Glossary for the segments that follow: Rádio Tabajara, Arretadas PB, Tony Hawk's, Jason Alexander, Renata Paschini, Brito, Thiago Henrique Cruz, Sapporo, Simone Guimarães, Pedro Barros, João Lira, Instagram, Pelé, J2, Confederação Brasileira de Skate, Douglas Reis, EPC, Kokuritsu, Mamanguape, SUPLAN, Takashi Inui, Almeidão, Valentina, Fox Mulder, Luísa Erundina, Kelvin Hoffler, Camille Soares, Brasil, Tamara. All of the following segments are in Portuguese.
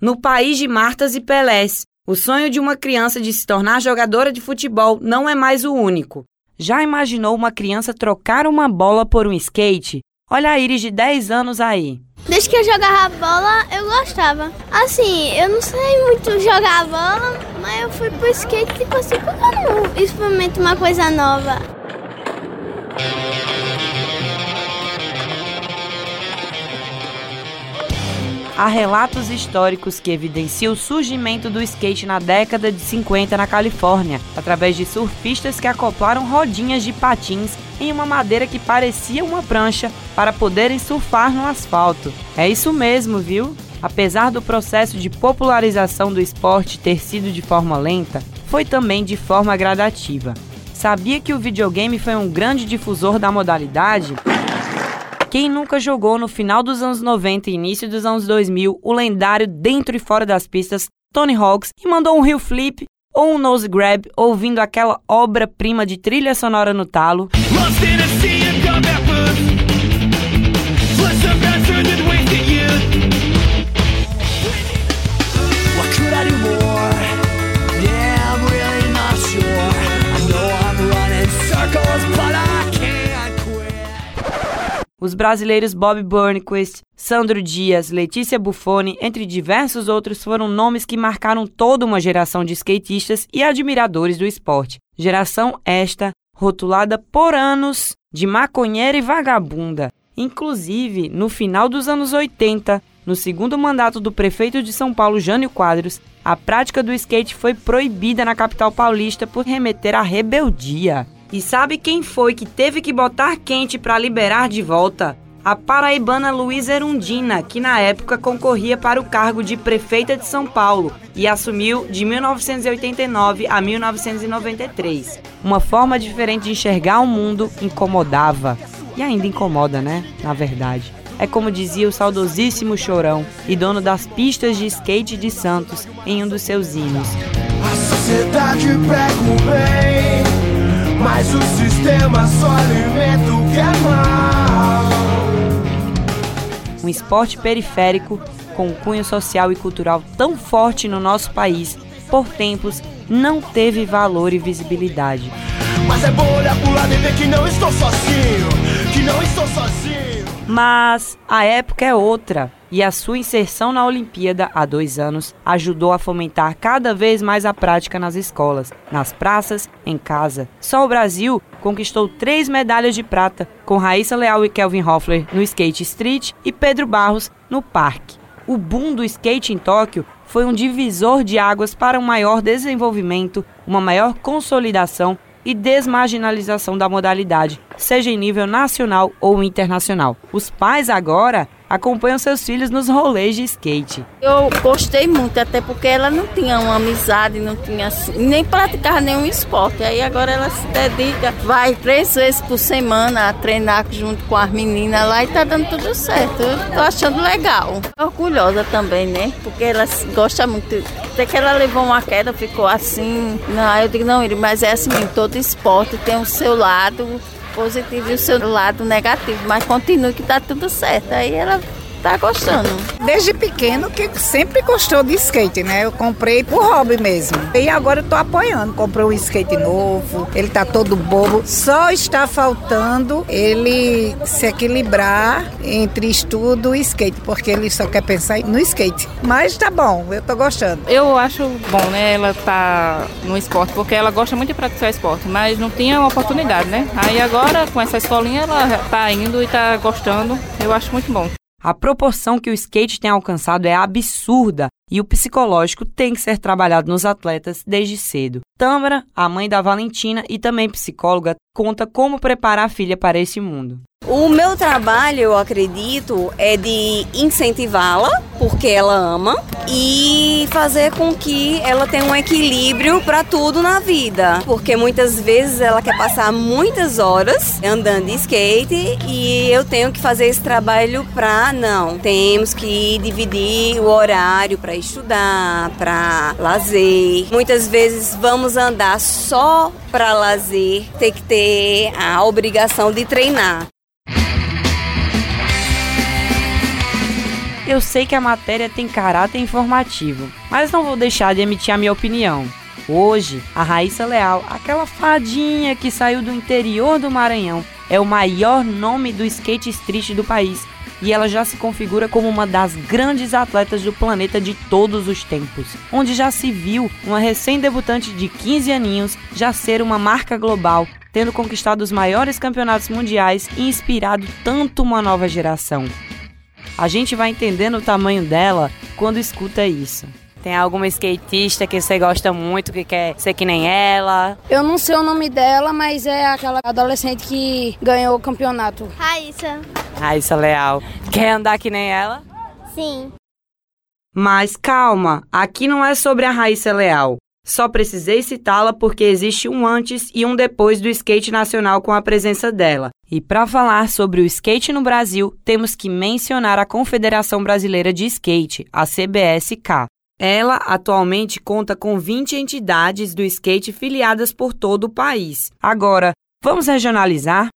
No país de Martas e Pelés, o sonho de uma criança de se tornar jogadora de futebol não é mais o único. Já imaginou uma criança trocar uma bola por um skate? Olha a Iris de 10 anos aí. Desde que eu jogava bola, eu gostava. Assim, eu não sei muito jogar bola, mas eu fui pro skate e passei por um experimento, uma coisa nova. Há relatos históricos que evidenciam o surgimento do skate na década de 50 na Califórnia, através de surfistas que acoplaram rodinhas de patins em uma madeira que parecia uma prancha para poderem surfar no asfalto. É isso mesmo, viu? Apesar do processo de popularização do esporte ter sido de forma lenta, foi também de forma gradativa. Sabia que o videogame foi um grande difusor da modalidade? Quem nunca jogou no final dos anos 90 e início dos anos 2000 o lendário dentro e fora das pistas Tony Hawk's e mandou um heel flip ou um nose grab ouvindo aquela obra-prima de trilha sonora no talo? Os brasileiros Bob Burnquist, Sandro Dias, Letícia Buffoni, entre diversos outros, foram nomes que marcaram toda uma geração de skatistas e admiradores do esporte. Geração esta, rotulada por anos de maconheira e vagabunda. Inclusive, no final dos anos 80, no segundo mandato do prefeito de São Paulo, Jânio Quadros, a prática do skate foi proibida na capital paulista por remeter à rebeldia. E sabe quem foi que teve que botar quente para liberar de volta? A paraibana Luísa Erundina, que na época concorria para o cargo de prefeita de São Paulo e assumiu de 1989 a 1993. Uma forma diferente de enxergar o mundo incomodava. E ainda incomoda, né? Na verdade. É como dizia o saudosíssimo Chorão e dono das pistas de skate de Santos em um dos seus hinos. A sociedade prega o bem, mas o sistema só alimenta o que é mal. Um esporte periférico com um cunho social e cultural tão forte no nosso país, por tempos, não teve valor e visibilidade. Mas é bom olhar pro lado e ver que não estou sozinho, que não estou sozinho. Mas a época é outra, e a sua inserção na Olimpíada há 2 anos ajudou a fomentar cada vez mais a prática nas escolas, nas praças, em casa. Só o Brasil conquistou 3 medalhas de prata, com Raíssa Leal e Kelvin Hoffler no skate street e Pedro Barros no parque. O boom do skate em Tóquio foi um divisor de águas para um maior desenvolvimento, uma maior consolidação e desmarginalização da modalidade, seja em nível nacional ou internacional. Os pais agora acompanham seus filhos nos rolês de skate. Eu gostei muito, até porque ela não tinha uma amizade, não tinha, nem praticava nenhum esporte. Aí agora ela se dedica, vai 3 vezes por semana a treinar junto com as meninas lá e tá dando tudo certo. Eu tô achando legal. Orgulhosa também, né? Porque ela gosta muito. Até que ela levou uma queda, ficou assim. Não, eu digo, não, mas é assim mesmo, todo esporte tem o seu lado positivo e o seu lado negativo, mas continue que tá tudo certo, aí ela tá gostando. Desde pequeno que sempre gostou de skate, né? Eu comprei por hobby mesmo. E agora eu tô apoiando, comprei um skate novo, ele tá todo bobo. Só está faltando ele se equilibrar entre estudo e skate, porque ele só quer pensar no skate. Mas tá bom, eu tô gostando. Eu acho bom, né? Ela tá no esporte, porque ela gosta muito de praticar esporte, mas não tinha uma oportunidade, né? Aí agora, com essa escolinha, ela tá indo e tá gostando. Eu acho muito bom. A proporção que o skate tem alcançado é absurda e o psicológico tem que ser trabalhado nos atletas desde cedo. Tamara, a mãe da Valentina e também psicóloga, conta como preparar a filha para esse mundo. O meu trabalho, eu acredito, é de incentivá-la, porque ela ama, e fazer com que ela tenha um equilíbrio para tudo na vida, porque muitas vezes ela quer passar muitas horas andando de skate e eu tenho que fazer esse trabalho para não. Temos que dividir o horário para estudar, para lazer. Muitas vezes vamos andar só para lazer, tem que ter a obrigação de treinar. Eu sei que a matéria tem caráter informativo, mas não vou deixar de emitir a minha opinião. Hoje, a Raíssa Leal, aquela fadinha que saiu do interior do Maranhão, é o maior nome do skate street do país e ela já se configura como uma das grandes atletas do planeta de todos os tempos, onde já se viu uma recém-debutante de 15 aninhos já ser uma marca global, tendo conquistado os maiores campeonatos mundiais e inspirado tanto uma nova geração. A gente vai entendendo o tamanho dela quando escuta isso. Tem alguma skatista que você gosta muito, que quer ser que nem ela? Eu não sei o nome dela, mas é aquela adolescente que ganhou o campeonato. Raíssa. Raíssa Leal. Quer andar que nem ela? Sim. Mas calma, aqui não é sobre a Raíssa Leal. Só precisei citá-la porque existe um antes e um depois do skate nacional com a presença dela. E para falar sobre o skate no Brasil, temos que mencionar a Confederação Brasileira de Skate, a CBSK. Ela atualmente conta com 20 entidades do skate filiadas por todo o país. Agora, vamos regionalizar?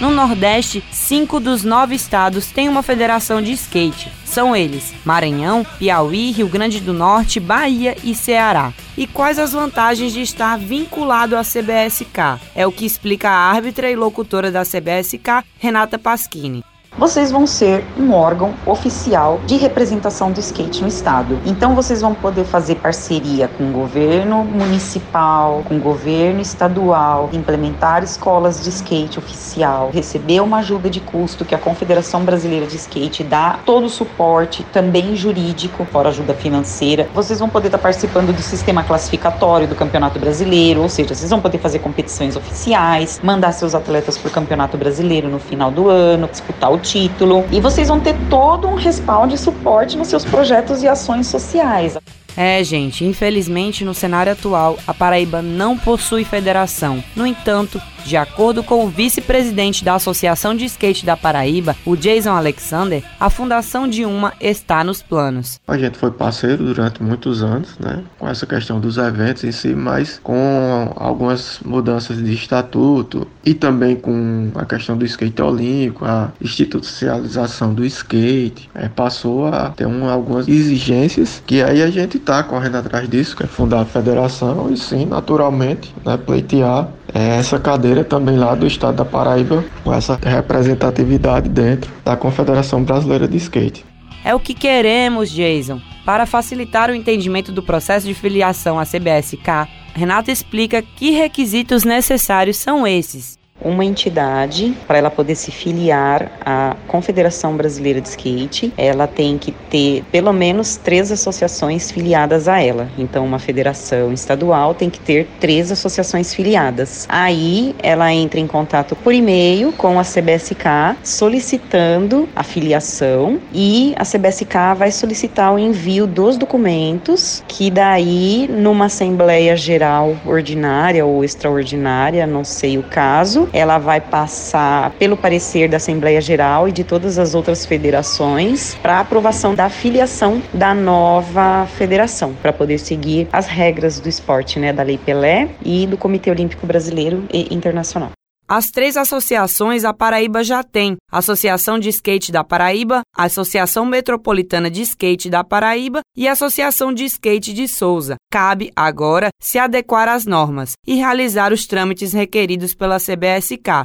No Nordeste, 5 dos 9 estados têm uma federação de skate. São eles Maranhão, Piauí, Rio Grande do Norte, Bahia e Ceará. E quais as vantagens de estar vinculado à CBSK? É o que explica a árbitra e locutora da CBSK, Renata Paschini. Vocês vão ser um órgão oficial de representação do skate no estado. Então vocês vão poder fazer parceria com o governo municipal, com o governo estadual, implementar escolas de skate oficial, receber uma ajuda de custo que a Confederação Brasileira de Skate dá, todo o suporte, também jurídico, fora ajuda financeira. Vocês vão poder estar participando do sistema classificatório do Campeonato Brasileiro, ou seja, vocês vão poder fazer competições oficiais, mandar seus atletas para o Campeonato Brasileiro no final do ano, disputar o título, e vocês vão ter todo um respaldo e suporte nos seus projetos e ações sociais. É, gente, infelizmente no cenário atual, a Paraíba não possui federação. No entanto, de acordo com o vice-presidente da Associação de Skate da Paraíba, o Jason Alexander, a fundação de uma está nos planos. A gente foi parceiro durante muitos anos, né, com essa questão dos eventos em si, mas com algumas mudanças de estatuto e também com a questão do skate olímpico, a institucionalização do skate, passou a ter algumas exigências que aí a gente está correndo atrás disso, que é fundar a federação e sim, naturalmente, né, pleitear essa cadeira também lá do estado da Paraíba, com essa representatividade dentro da Confederação Brasileira de Skate. É o que queremos, Jason. Para facilitar o entendimento do processo de filiação à CBSK, Renata explica que requisitos necessários são esses. Uma entidade, para ela poder se filiar à Confederação Brasileira de Skate, ela tem que ter pelo menos 3 associações filiadas a ela. Então, uma federação estadual tem que ter 3 associações filiadas. Aí, ela entra em contato por e-mail com a CBSK, solicitando a filiação, e a CBSK vai solicitar o envio dos documentos, que daí, numa Assembleia Geral Ordinária ou Extraordinária, não sei o caso, ela vai passar pelo parecer da Assembleia Geral e de todas as outras federações para aprovação da filiação da nova federação, para poder seguir as regras do esporte, né, da Lei Pelé e do Comitê Olímpico Brasileiro e Internacional. As 3 associações a Paraíba já tem: a Associação de Skate da Paraíba, a Associação Metropolitana de Skate da Paraíba e a Associação de Skate de Sousa. Cabe, agora, se adequar às normas e realizar os trâmites requeridos pela CBSK.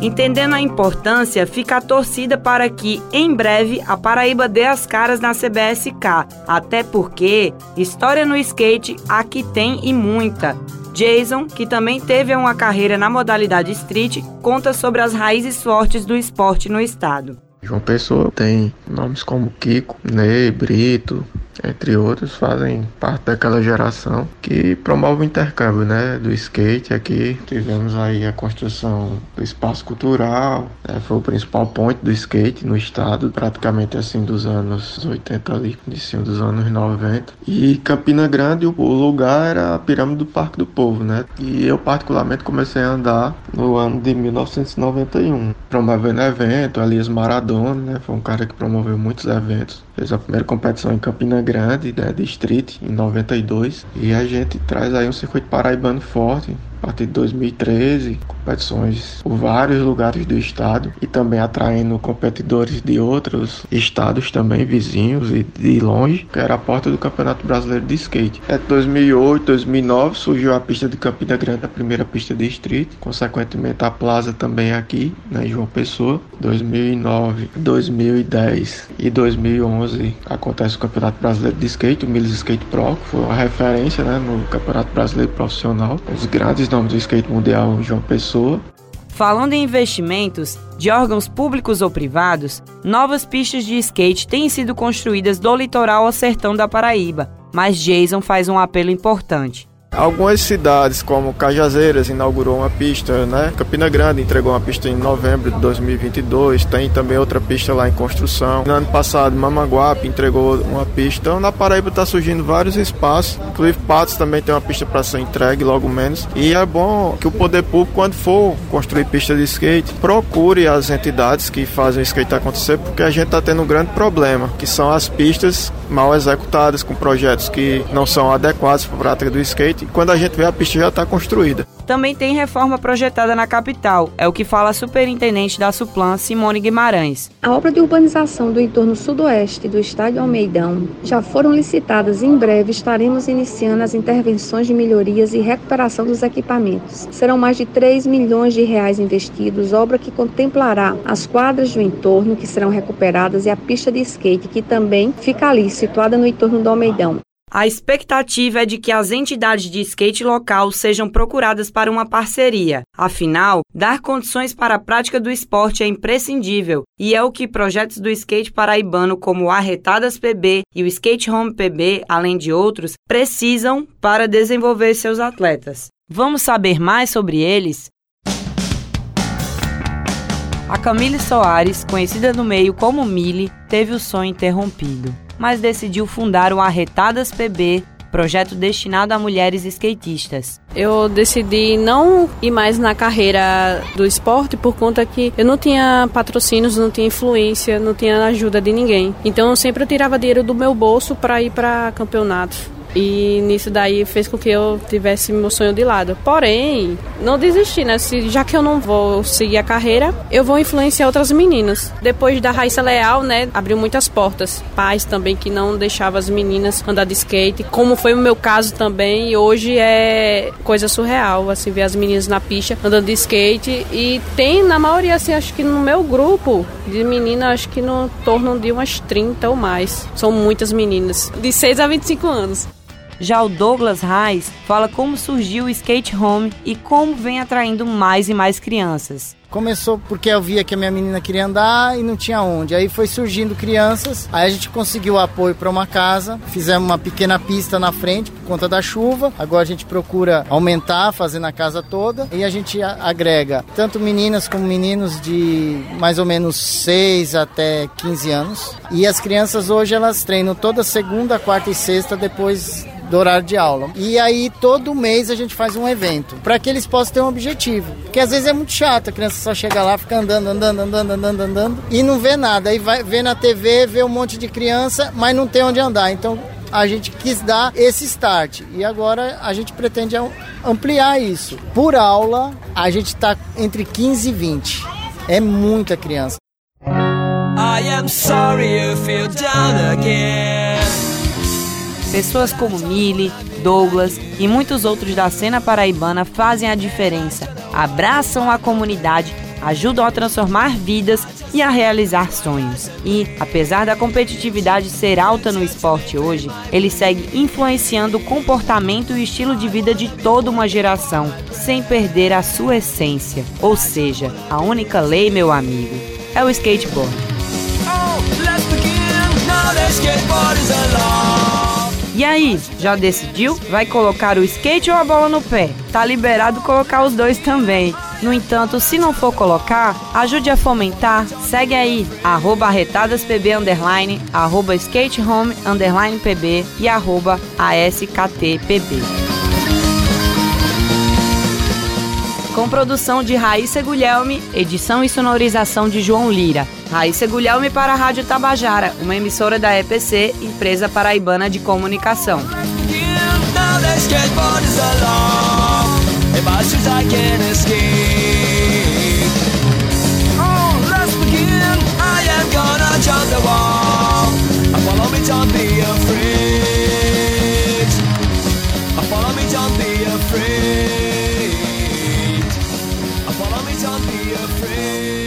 Entendendo a importância, fica a torcida para que, em breve, a Paraíba dê as caras na CBSK. Até porque, história no skate, aqui tem e muita. Jason, que também teve uma carreira na modalidade street, conta sobre as raízes fortes do esporte no estado. João Pessoa tem nomes como Kiko, Ney, Brito, entre outros, fazem parte daquela geração que promove o intercâmbio, né, do skate aqui. Tivemos aí a construção do espaço cultural, foi o principal ponto do skate no estado, praticamente assim dos anos 80 ali, início dos anos 90. E Campina Grande, o lugar era a pirâmide do Parque do Povo, né, e eu particularmente comecei a andar no ano de 1991, promovendo evento, aliás, Maradona, né, foi um cara que promoveu muitos eventos. Fez a primeira competição em Campina Grande, né, de street, em 92. E a gente traz aí um circuito paraibano forte, a partir de 2013, competições por vários lugares do estado e também atraindo competidores de outros estados também, vizinhos e de longe, que era a porta do Campeonato Brasileiro de Skate. Em 2008, 2009 surgiu a pista de Campina Grande, a primeira pista de street, consequentemente a Plaza também aqui, né, em João Pessoa. 2009, 2010 e 2011 acontece o Campeonato Brasileiro de Skate, o Mills Skate Pro, que foi uma referência, né, no Campeonato Brasileiro Profissional, os grandes nomes do skate mundial em João Pessoa. Falando em investimentos de órgãos públicos ou privados, novas pistas de skate têm sido construídas do litoral ao sertão da Paraíba, mas Jason faz um apelo importante. Algumas cidades, como Cajazeiras, inaugurou uma pista, né? Campina Grande entregou uma pista em novembro de 2022, tem também outra pista lá em construção. No ano passado, Mamanguape entregou uma pista. Então, na Paraíba está surgindo vários espaços, inclusive Patos também tem uma pista para ser entregue, logo menos. E é bom que o poder público, quando for construir pista de skate, procure as entidades que fazem o skate acontecer, porque a gente está tendo um grande problema, que são as pistas mal executadas, com projetos que não são adequados para a prática do skate. Quando a gente vê, a pista já está construída. Também tem reforma projetada na capital, é o que fala a superintendente da SUPLAN, Simone Guimarães. A obra de urbanização do entorno sudoeste do estádio Almeidão já foram licitadas e em breve estaremos iniciando as intervenções de melhorias e recuperação dos equipamentos. Serão mais de 3 milhões de reais investidos, obra que contemplará as quadras do entorno que serão recuperadas e a pista de skate que também fica ali, situada no entorno do Almeidão. A expectativa é de que as entidades de skate local sejam procuradas para uma parceria. Afinal, dar condições para a prática do esporte é imprescindível e é o que projetos do skate paraibano como o Arretadas PB e o Skate Home PB, além de outros, precisam para desenvolver seus atletas. Vamos saber mais sobre eles? A Camille Soares, conhecida no meio como Mili, teve o sonho interrompido, mas decidiu fundar o Arretadas PB, projeto destinado a mulheres skatistas. Eu decidi não ir mais na carreira do esporte por conta que eu não tinha patrocínios, não tinha influência, não tinha ajuda de ninguém. Então eu sempre tirava dinheiro do meu bolso para ir para campeonatos. E nisso daí fez com que eu tivesse meu sonho de lado. Porém, não desisti, né? Já que eu não vou seguir a carreira, eu vou influenciar outras meninas. Depois da Raíssa Leal, né? Abriu muitas portas. Pais também que não deixavam as meninas andar de skate. Como foi o meu caso também. E hoje é coisa surreal, assim, ver as meninas na pista andando de skate. E tem, na maioria, assim, acho que no meu grupo de meninas, acho que no torno de umas 30 ou mais. São muitas meninas. De 6 a 25 anos. Já o Douglas Reis fala como surgiu o Skate Home e como vem atraindo mais e mais crianças. Começou porque eu via que a minha menina queria andar e não tinha onde. Aí foi surgindo crianças, aí a gente conseguiu apoio para uma casa, fizemos uma pequena pista na frente por conta da chuva. Agora a gente procura aumentar, fazendo a casa toda. E a gente agrega tanto meninas como meninos de mais ou menos 6 até 15 anos. E as crianças hoje elas treinam toda segunda, quarta e sexta depois do horário de aula. E aí todo mês a gente faz um evento, para que eles possam ter um objetivo. Porque às vezes é muito chato, a criança só chega lá, fica andando e não vê nada. Aí vai ver na TV, vê um monte de criança, mas não tem onde andar. Então a gente quis dar esse start e agora a gente pretende ampliar isso. Por aula a gente está entre 15 e 20. É muita criança. I am sorry you feel down again. Pessoas como Mili, Douglas e muitos outros da cena paraibana fazem a diferença, abraçam a comunidade, ajudam a transformar vidas e a realizar sonhos. E, apesar da competitividade ser alta no esporte hoje, ele segue influenciando o comportamento e estilo de vida de toda uma geração, sem perder a sua essência. Ou seja, a única lei, meu amigo, é o skateboard. Oh, let's begin. Now the skateboard is alive. E aí, já decidiu? Vai colocar o skate ou a bola no pé? Tá liberado colocar os dois também. No entanto, se não for colocar, ajude a fomentar, segue aí, @arretadaspb, @skatehome, _pb e @asktpb. Com produção de Raíssa Guglielmi, edição e sonorização de João Lira. Raíssa Guglielmi para a Rádio Tabajara, uma emissora da EPC, Empresa Paraibana de Comunicação. if I should I can escape. Oh, let's begin, I am gonna jump the wall. Follow me, don't be afraid. Follow me, don't be afraid. Follow me, don't be afraid.